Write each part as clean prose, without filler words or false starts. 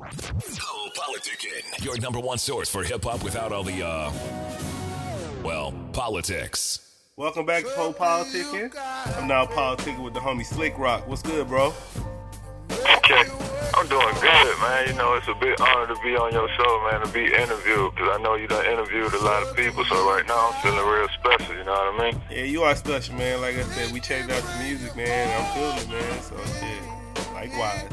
Politickin', your number one source for hip-hop without all the, politics. Welcome back to Whole Politickin'. I'm now politicking with the homie Slick Rock. What's good, bro? Okay, I'm doing good, man. You know, it's a big honor to be on your show, man, to be interviewed, because I know you done interviewed a lot of people, so right now I'm feeling real special, you know what I mean? Yeah, you are special, man. Like I said, we checked out the music, man. I'm feeling it, man, so shit, likewise.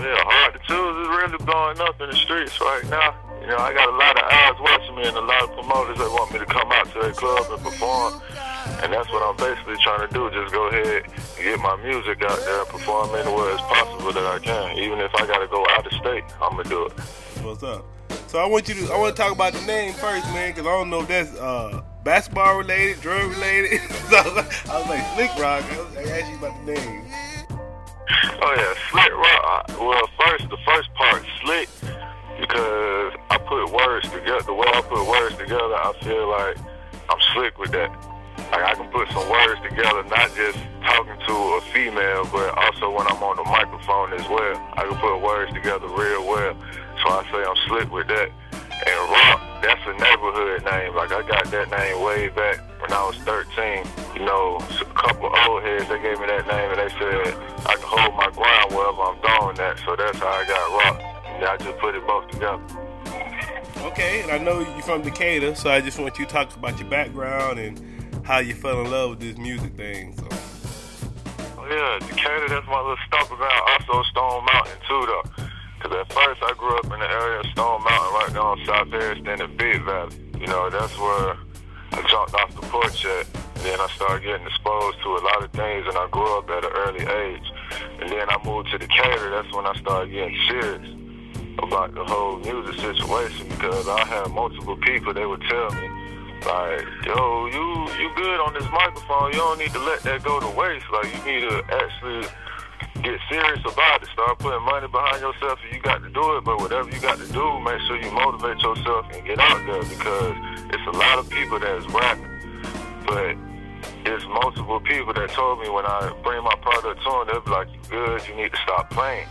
Yeah, hard to choose. It's really blowing up in the streets right now. You know, I got a lot of eyes watching me and a lot of promoters that want me to come out to their club and perform. And that's what I'm basically trying to do, just go ahead and get my music out there and perform anywhere as possible that I can. Even if I got to go out of state, I'm going to do it. What's up? So I want to talk about the name first, man, because I don't know if that's basketball related, drug related. So I was like, Slick Rock. I asked you about the name. Oh yeah, Slick Rock. Well, the first part, Slick, because I put words together. The way I put words together, I feel like I'm slick with that. Like I can put some words together, not just talking to a female, but also when I'm on the microphone as well. I can put words together real well, so I say I'm slick with that. And Rock, that's a neighborhood name. Like I got that name way back when I was 13. You know, a couple of old heads, they gave me that name and they said I can hold my ground wherever I'm throwing that. So that's how I got Rock. And I just put it both together. Okay, and I know you're from Decatur, so I just want you to talk about your background and how you fell in love with this music thing. So. Oh yeah, Decatur, that's my little stomping ground. Also Stone Mountain too though. Because at first I grew up in the area of Stone Mountain, right now in South Paris, then the Big Valley. You know, that's where I jumped off the porch at. And then I started getting exposed to a lot of things, and I grew up at an early age. And then I moved to Decatur. That's when I started getting serious about the whole music situation, because I had multiple people, they would tell me, like, yo, you good on this microphone. You don't need to let that go to waste. Like, you need to actually get serious about it. Start putting money behind yourself if you got to do it, but whatever you got to do, make sure you motivate yourself and get out there, because it's a lot of people that is rapping, but it's multiple people that told me when I bring my product to them, they'll be like, you good, you need to stop playing.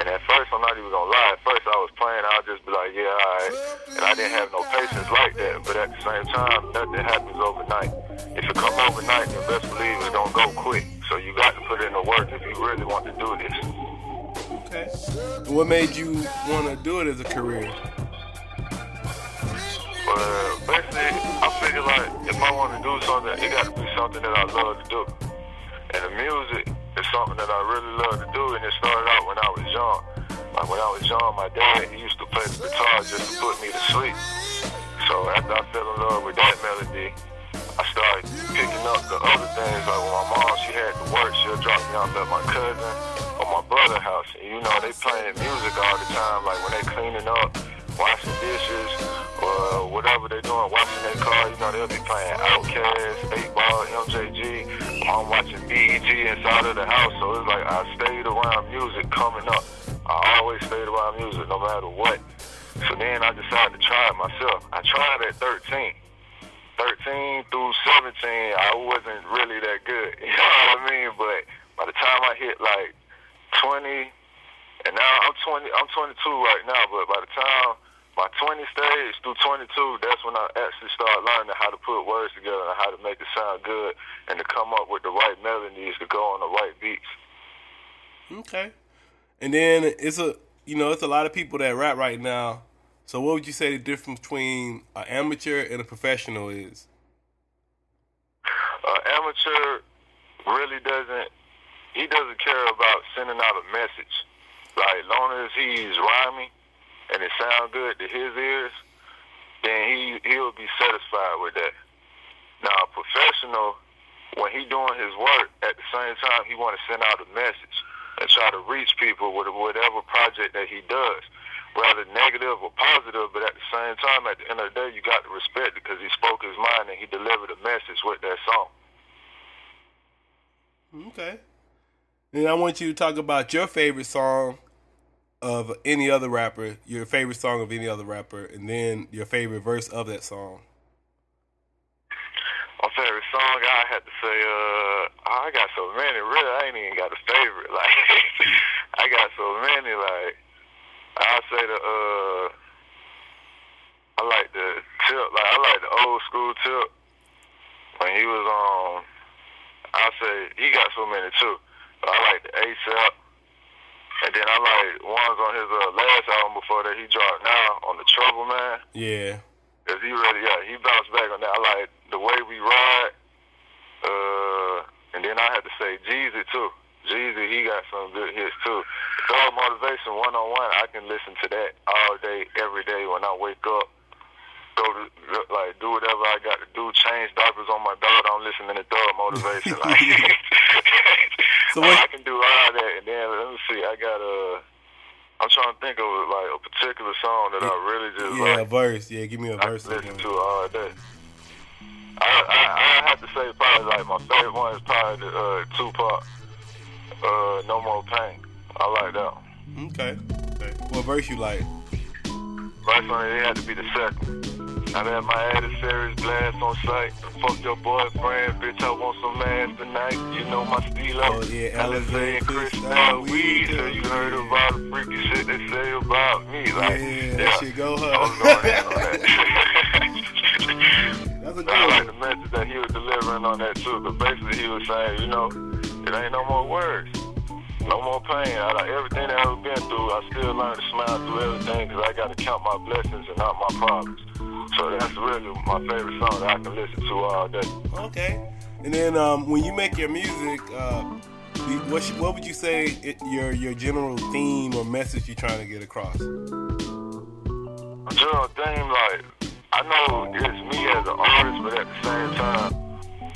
And at first, I'm not even going to lie, at first I was playing, I would just be like, yeah, all right, and I didn't have no patience like that, but at the same time, nothing happens overnight. If it come overnight, then best believe it's going to go quick. So you got to put in the work if you really want to do this. Okay. And what made you want to do it as a career? Well, basically, I figured like if I want to do something, it got to be something that I love to do. And the music is something that I really love to do, and it started out when I was young. Like when I was young, my dad, he used to play the guitar just to put me to sleep. So after I fell in love with that melody, I started picking up the other things, like when my mom, she had to work, she'll drop me off at my cousin or my brother's house. And you know, they playing music all the time, like when they cleaning up, washing dishes, or whatever they doing, washing their car, you know, they'll be playing Outkast, Eightball, MJG. I'm watching BET inside of the house, so it's like I stayed around music coming up. I always stayed around music no matter what. So then I decided to try it myself. I tried at 13. 13 through 17, I wasn't really that good, you know what I mean? But by the time I hit like 20, and now I'm 22 right now, but by the time my 20 stage through 22, that's when I actually started learning how to put words together and how to make it sound good and to come up with the right melodies to go on the right beats. Okay. And then it's a lot of people that rap right now. So what would you say the difference between an amateur and a professional is? An amateur really doesn't care about sending out a message. Like, long as he's rhyming and it sounds good to his ears, then he'll be satisfied with that. Now, a professional, when he doing his work, at the same time, he want to send out a message and try to reach people with whatever project that he does. Rather negative or positive, but at the same time, at the end of the day, you got to respect it because he spoke his mind and he delivered a message with that song. Okay. Then I want you to talk about your favorite song of any other rapper, your favorite song of any other rapper, and then your favorite verse of that song. My favorite song, I had to say, I got so many, really, I ain't even got a favorite. Like, I got so many, like, I'd say the I like the tip, like I like the old school tip. When he was on, I say he got so many too. But I like the ASAP. And then I like ones on his last album before that he dropped now on the Trouble Man. Yeah. Cause he really, yeah, he bounced back on that. I like the way we ride. And then I had to say Jeezy too. Jeezy, he got some good hits too. Thug Motivation, 101, I can listen to that all day, every day when I wake up. Go to, like, do whatever I got to do. Change diapers on my dog. I'm listening to Thug Motivation. Like, so I can do all that. And then let me see. I got a. I'm trying to think of like a particular song that I really just like. Yeah, a verse. Yeah, give me a verse. I listen to all day. I have to say probably like my favorite one is probably the Tupac. No More Pain. I like that one. Okay. What verse you like? Verse on it had to be the second. I had my ad a serious blast on sight. Fuck your boyfriend, bitch. I want some ass tonight. You know my stilo. Oh yeah, Alizé and Chris now weed. So you heard about the freaky shit they say about me. Like yeah, that shit go hard. I was going in on that. That's a good one. I like the message that he was delivering on that too. But basically he was saying, you know, it ain't no more words, no more pain. Out of everything that I've been through, I still learn to smile through everything because I got to count my blessings and not my problems. So that's really my favorite song that I can listen to all day. Okay. And then when you make your music, what would you say your general theme or message you're trying to get across? My general theme, like, I know it's me as an artist, but at the same time,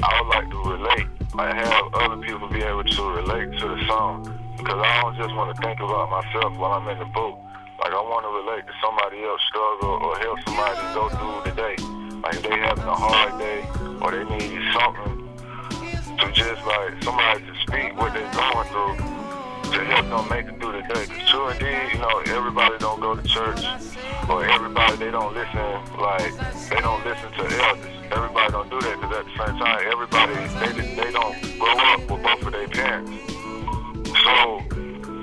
I would like to relate. I have other people be able to relate to the song because I don't just want to think about myself while I'm in the booth. Like, I want to relate to somebody else's struggle or help somebody go through the day. Like, if they having a hard day or they need something to just, like, somebody to speak what they're going through to help them make it through the day. Because true indeed, you know, everybody don't go to church or everybody, they don't listen, like, they don't listen to elders. Everybody don't do that because at the same time, everybody, they don't grow up with both of their parents. So,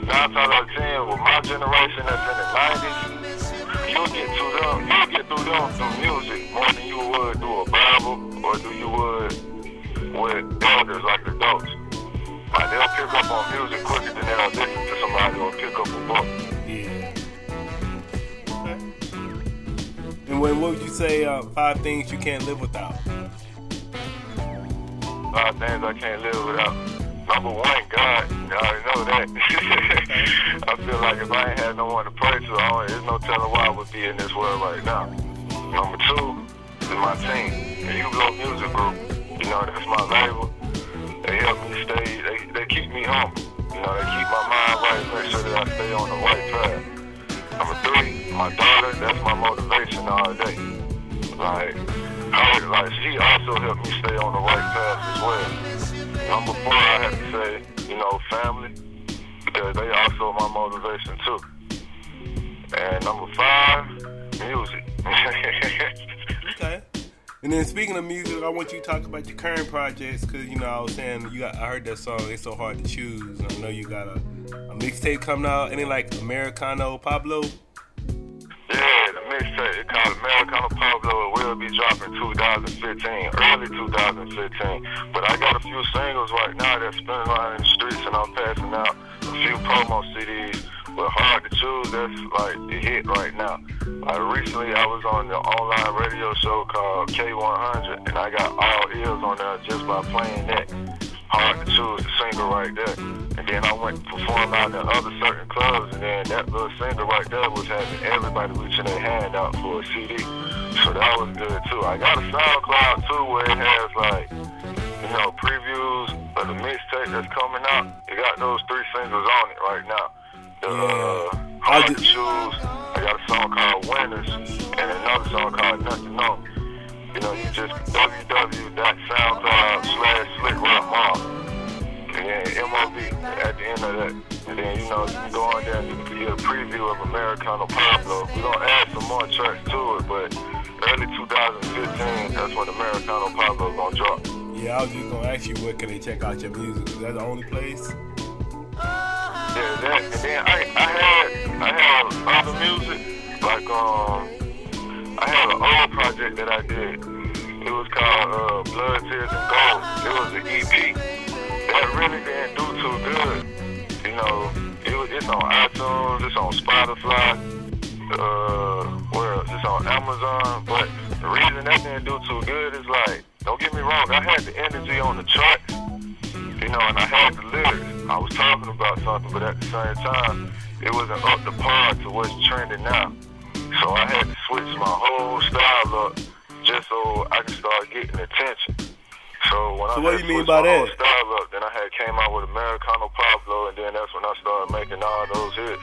9 times out of 10, with my generation that's in the 90s, you'll get through them through music more than you would through a Bible or do you would with elders like adults. Like, they'll pick up on music quicker than they'll listen to somebody or pick up a book. Yeah. And what would you say 5 things you can't live without? 5 things I can't live without. Number 1, God. You already know that. I feel like if I ain't had no one to pray to, there's no telling why I would be in this world right now. Number 2 is my team. The Hublot Music Group. You know, that's my label. They help me stay, they keep me humble. You know, they keep my mind right, make sure that I stay on the right path. Number 3, my daughter, that's my motivation all day. Like she also helped me stay on the right path as well. Number 4, I have to say, you know, family, because they also my motivation too. And number 5, music. Okay. And then speaking of music, I want you to talk about your current projects, because, you know, I was saying, I heard that song, It's So Hard to Choose. I know you got a mixtape coming out, and it like Americano Pablo. Yeah, the mixtape, it's called Americano Pablo. It will be dropping 2015, early 2015. But I got a few singles right now that's spinning around in the streets, and I'm passing out a few promo CDs. But Hard to Choose, that's like the hit right now. Like recently, I was on the online radio show called K100, and I got all ears on there just by playing that. Hard to Choose, the single right there. And then I went and performed out in other certain clubs, and then that little single right there was having everybody reaching their hand out for a CD. So that was good too. I got a SoundCloud too where it has like, you know, previews of the mixtape that's coming out. It got those 3 singles on it right now. Hard to Choose, I got a song called Winners, and another song called Nothing On. You know, you just www.soundcloud.com/SlickRock. And then MOB at the end of that. And then, you know, you can go on there and you can get a preview of Americano Pablo. We're going to add some more tracks to it, but early 2015, that's when Americano Pablo is going to drop. Yeah, I was just going to ask you, where can they check out your music? Is that the only place? Yeah, that. And then I had I have other music, like I had an older project that I did. It was called Blood, Tears, and Ghost. It was an EP. That really didn't do too good. You know, it's on iTunes, it's on Spotify, it's on Amazon, but the reason that didn't do too good is like, don't get me wrong, I had the energy on the chart, you know, and I had the lyrics. I was talking about something, but at the same time, it wasn't up to par to what's trending now. So I had to switch my whole style up just so I could start getting attention. So when I switched my whole style up, then I had came out with Americano Pablo, and then that's when I started making all those hits.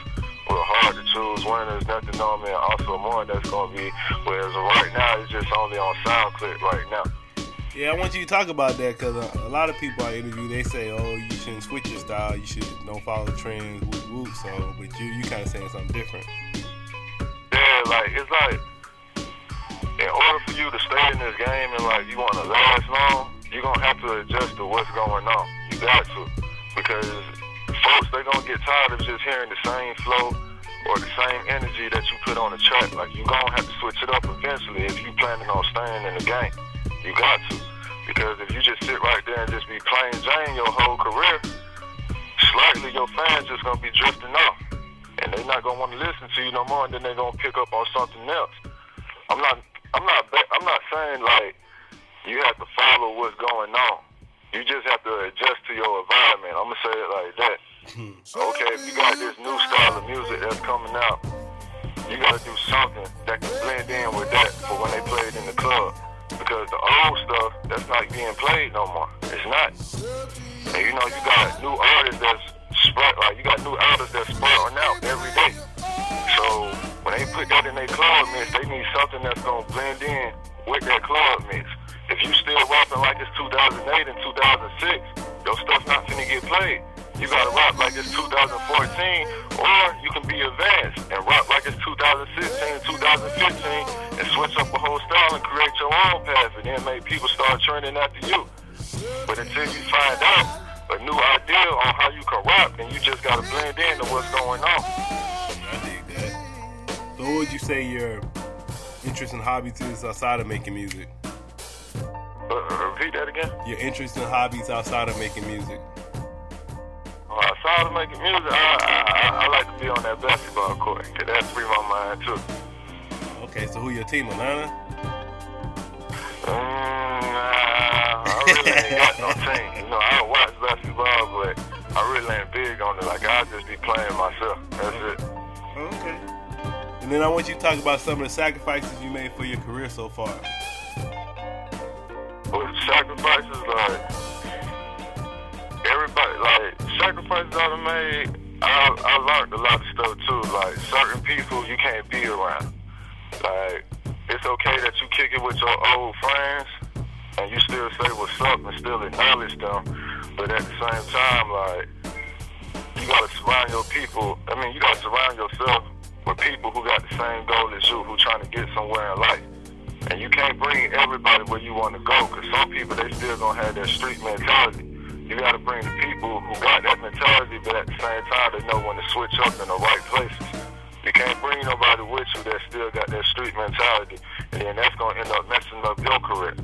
Well, hard to choose one, there's nothing on me, and also more that's going to be, whereas right now, it's just only on SoundClick right now. Yeah, I want you to talk about that, because a lot of people I interview, they say, oh, you shouldn't switch your style, you should don't follow the trends, whoop, so, but you kind of saying something different. Yeah, like, it's like, in order for you to stay in this game and, like, you want to last long, you're going to have to adjust to what's going on. You got to, because folks, they're going to get tired of just hearing the same flow or the same energy that you put on the track. Like, you're going to have to switch it up eventually if you planning on staying in the game. You got to. Because if you just sit right there and just be plain Jane your whole career, slightly your fans just going to be drifting off. And they're not going to want to listen to you no more, and then they're going to pick up on something else. I'm not saying, like, you have to follow what's going on. You just have to adjust to your environment. I'm going to say it like that. Okay, if you got this new style of music that's coming out, you got to do something that can blend in with that for when they play it in the club. Because the old stuff, that's not being played no more. It's not. And you know, you got new artists that's sprouting out every day. So when they put that in their club mix, they need something that's going to blend in with their club mix. If you still rapping like it's 2008 and 2006, your stuff's not finna get played. You gotta rap like it's 2014, or you can be advanced and rap like it's 2016, 2015, and switch up a whole style and create your own path, and then make people start turning after you. But until you find out a new idea on how you can rap, then you just gotta blend in to what's going on. I dig that. So what would you say your interest and hobbies is outside of making music? Repeat that again? Your interests and hobbies outside of making music. Outside of making music, I like to be on that basketball court, because that free my mind too. Okay, so who your team, Atlanta? I really ain't got no team. You know, I don't watch basketball, but I really ain't big on it. Like, I just be playing myself. That's it. Okay. And then I want you to talk about some of the sacrifices you made for your career so far. Sacrifices, like, everybody, like, sacrifices I've made, I learned a lot of stuff, too. Like, certain people you can't be around. Like, it's okay that you kick it with your old friends, and you still say what's up and still acknowledge them, but at the same time, like, you gotta surround your people, I mean, you gotta surround yourself with people who got the same goal as you, who trying to get somewhere in life. And you can't bring everybody where you want to go, because some people, they still going to have that street mentality. You got to bring the people who got that mentality, but at the same time, they know when to switch up in the right places. You can't bring nobody with you that still got that street mentality, and then that's going to end up messing up your career.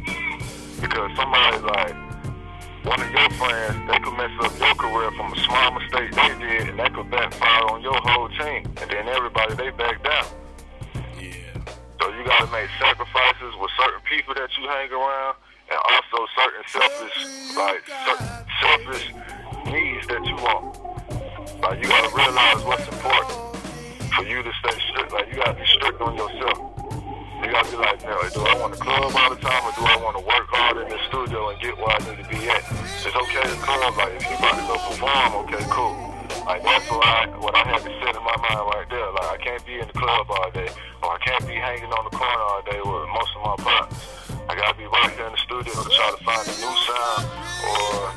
Because somebody like one of your friends, they could mess up your career from a small mistake they did, and that could backfire on your whole team, and then everybody, they back down. So you gotta make sacrifices with certain people that you hang around, and also certain selfish needs that you want. Like, you gotta realize what's important for you to stay strict. Like, you gotta be strict on yourself. You gotta be like, now, do I want to club all the time, or do I want to work hard in the studio and get where I need to be at? It's okay to club. Like, if you about to go perform, okay, cool. Like, that's what I have to set in my mind right there. Like, I can't be in the club all day, or I can't be hanging on the corner all day with most of my pops. I gotta be right there in the studio to try to find a new sound, or,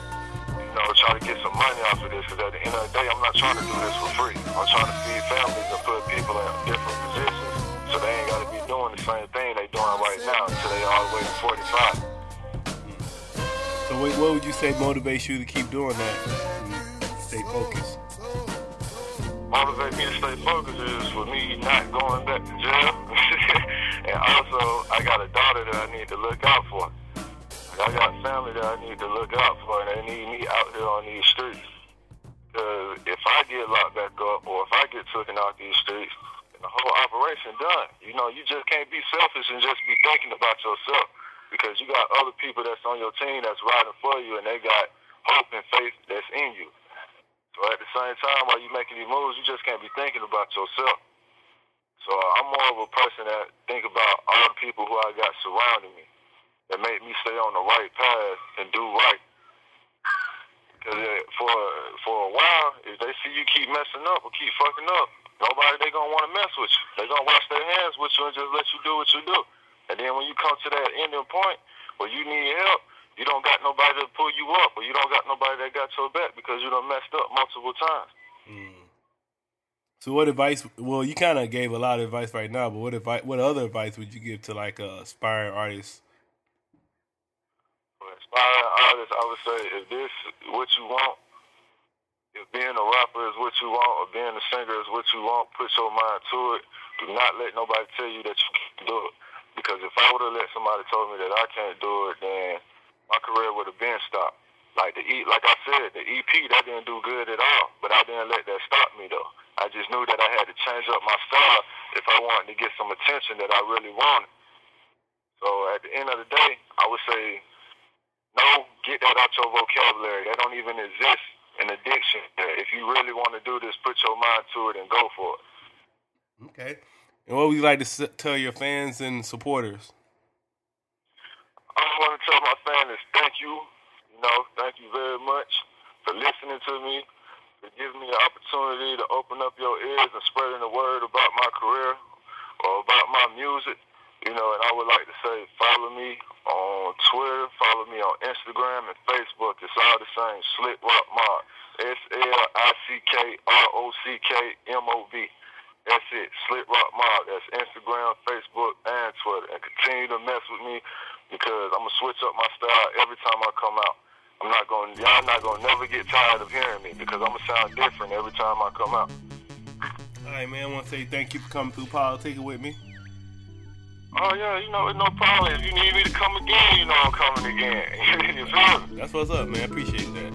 you know, try to get some money off of this, because at the end of the day, I'm not trying to do this for free. I'm trying to feed families and put people in different positions, so they ain't gotta be doing the same thing they doing right now until they all the way to 45. So what would you say motivates you to keep doing that and stay focused? motivate me to stay focused is for me not going back to jail. And also, I got a daughter that I need to look out for. I got family that I need to look out for, and they need me out here on these streets. Because if I get locked back up, or if I get taken off these streets, the whole operation done. You know, you just can't be selfish and just be thinking about yourself, because you got other people that's on your team that's riding for you, and they got hope and faith that's in you. So at the same time, while you're making these moves, you just can't be thinking about yourself. So I'm more of a person that think about all the people who I got surrounding me that make me stay on the right path and do right. Because for a while, if they see you keep messing up or keep fucking up, nobody, they gonna want to mess with you. They gonna wash their hands with you and just let you do what you do. And then when you come to that ending point where you need help, you don't got nobody to pull you up, or you don't got nobody that got your back because you done messed up multiple times. Mm. So what advice? Well, you kind of gave a lot of advice right now, but what other advice would you give to like aspiring artists? For aspiring artists, I would say, if this is what you want, if being a rapper is what you want, or being a singer is what you want, put your mind to it. Do not let nobody tell you that you can't do it. Because if I would have let somebody tell me that I can't do it, then my career would have been stopped. Like I said, the EP, that didn't do good at all. But I didn't let that stop me, though. I just knew that I had to change up my style if I wanted to get some attention that I really wanted. So at the end of the day, I would say, no, get that out your vocabulary. That don't even exist. An addiction. If you really want to do this, put your mind to it and go for it. Okay. And what would you like to tell your fans and supporters? I want to tell my fans thank you. You know, thank you very much for listening to me, for giving me the opportunity to open up your ears and spreading the word about my career or about my music. You know, and I would like to say follow me on Twitter, follow me on Instagram and Facebook. It's all the same. Slick Rock Mob. SLICKROCKMOB. That's it. Slick Rock Mob. That's Instagram, Facebook, and Twitter. And continue to mess with me, because I'm going to switch up my style every time I come out. Y'all not going to never get tired of hearing me, because I'm going to sound different every time I come out. All right, man. I want to say thank you for coming through, Paul. Take it with me. Oh, yeah, you know, it's no problem. If you need me to come again, you know I'm coming again. That's what's up, man. I appreciate that.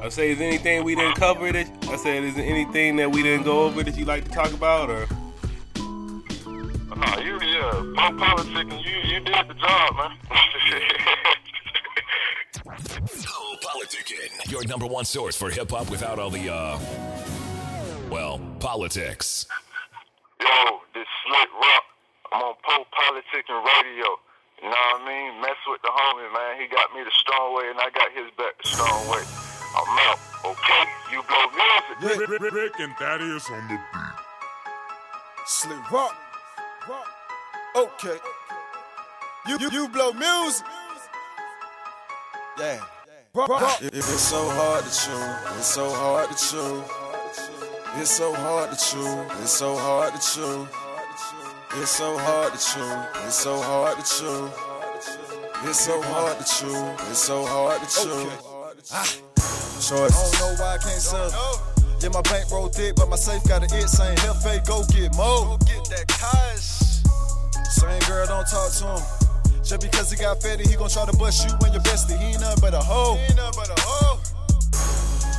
I say, is there anything we didn't cover that? I said, is there anything that we didn't go over that you like to talk about, or? My politicking, you did the job, man. So Politickin', your number one source for hip hop without all the, politics. Yo, this Slick Rock. I'm on Politickin' Radio. You know what I mean? Mess with the homie, man. He got me the strong way, and I got his back the strong way. I'm out. Okay? You go music. Rick and Thaddeus on the beat. Slick Rock. Okay. You blow music. Yeah. It's so hard to chew. It's so hard to chew. It's so hard to chew. It's so hard to chew. It's so hard to chew, it's so hard to chew. It's so hard to chew, it's so hard to chew. Okay. Choice. I don't know why I can't sell. Yeah, my bank roll thick, but my safe got an it saying, hell fake, go get more. Go get that cash. Same girl, don't talk to him. Just because he got fatty, he gon' try to bust you when you're bestie. He ain't nothing but a hoe.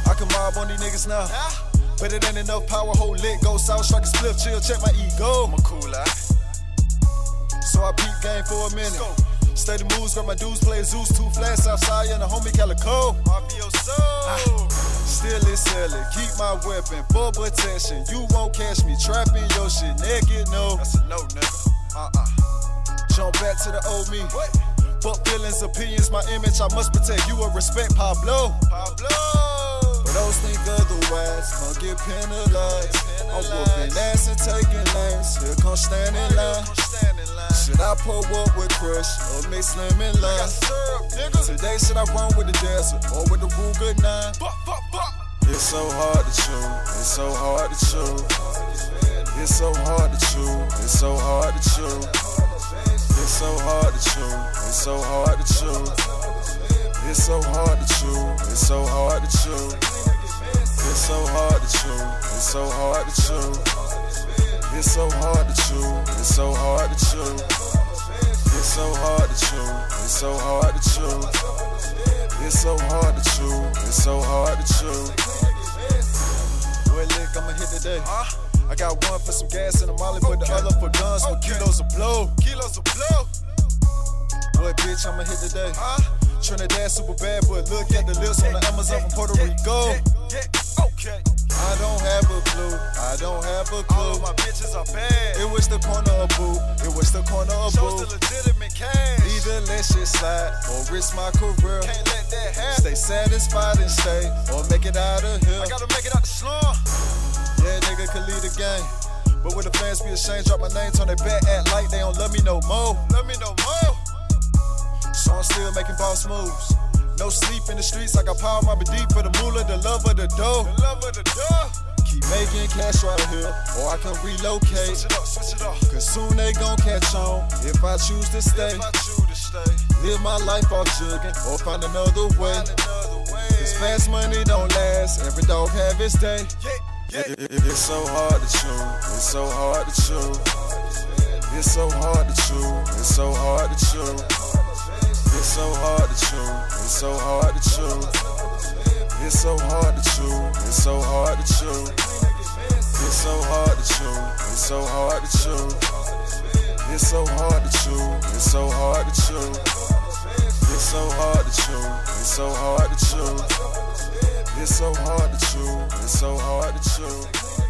I can mob on these niggas now. But it ain't enough power, whole lit, go south, strike a split, chill, check my ego. I'm a cool eye. So I peep game for a minute. Steady moves, grab my dudes, play Zeus, two flats outside, and a homie Calico. Still is selling, keep my weapon for protection. You won't catch me trapping your shit, naked, no. That's a no, nigga. Jump back to the old me. What? Fuck feelings, opinions, my image, I must protect you and respect Pablo. Those think otherwise, gon' get penalized. I'm whooping ass and taking lanes. Here come standing line. Should I pull up with Crush or mix Slim and Lime? Today should I run with the Dazzle or with the Ruger 9? It's so hard to chew. It's so hard to chew. It's so hard to chew. It's so hard to chew. It's so hard to chew. It's so hard to chew. It's so hard to chew. It's so hard to chew. It's It's so hard to choose, it's so hard to choose. It's so hard to choose, it's so hard to choose. It's so hard to choose, it's so hard to choose. It's so hard to choose, it's so hard to choose. Boy, lick, I'ma hit today. I got one for some gas and a molly, but the other for guns, for kilos of blow. Boy, bitch, I'ma hit today. Trinidad super bad, but look at the list on the Amazon from Puerto Rico. I don't have a clue, I don't have a clue. All of my bitches are bad. It was the corner of boo, it was the corner of boo. Shows the legitimate cash. Either let shit slide or risk my career. Can't let that happen. Stay satisfied and stay or make it out of here. I gotta make it out the slum. Yeah, nigga could lead the game, but would the fans be ashamed? Drop my name, turn their back, act like they don't love me no more. Love me no more. So I'm still making boss moves. No sleep in the streets, I got power, my deep for the moolah, the love of the dough. Keep making cash right here, or I can relocate. Switch it up. Cause soon they gon' catch on if I choose to stay. Live my life off jugging, or find another way. Cause fast money don't last, every dog have its day. It's so hard to choose, it's so hard to choose. It's so hard to choose, it's so hard to choose. It's so hard to choose, it's so hard to choose. It's so hard to choose, it's so hard to choose. It's so hard to choose, it's so hard to choose. It's so hard to choose, it's so hard to choose. It's so hard to choose, it's so hard to choose. It's so hard to choose, it's so hard to choose.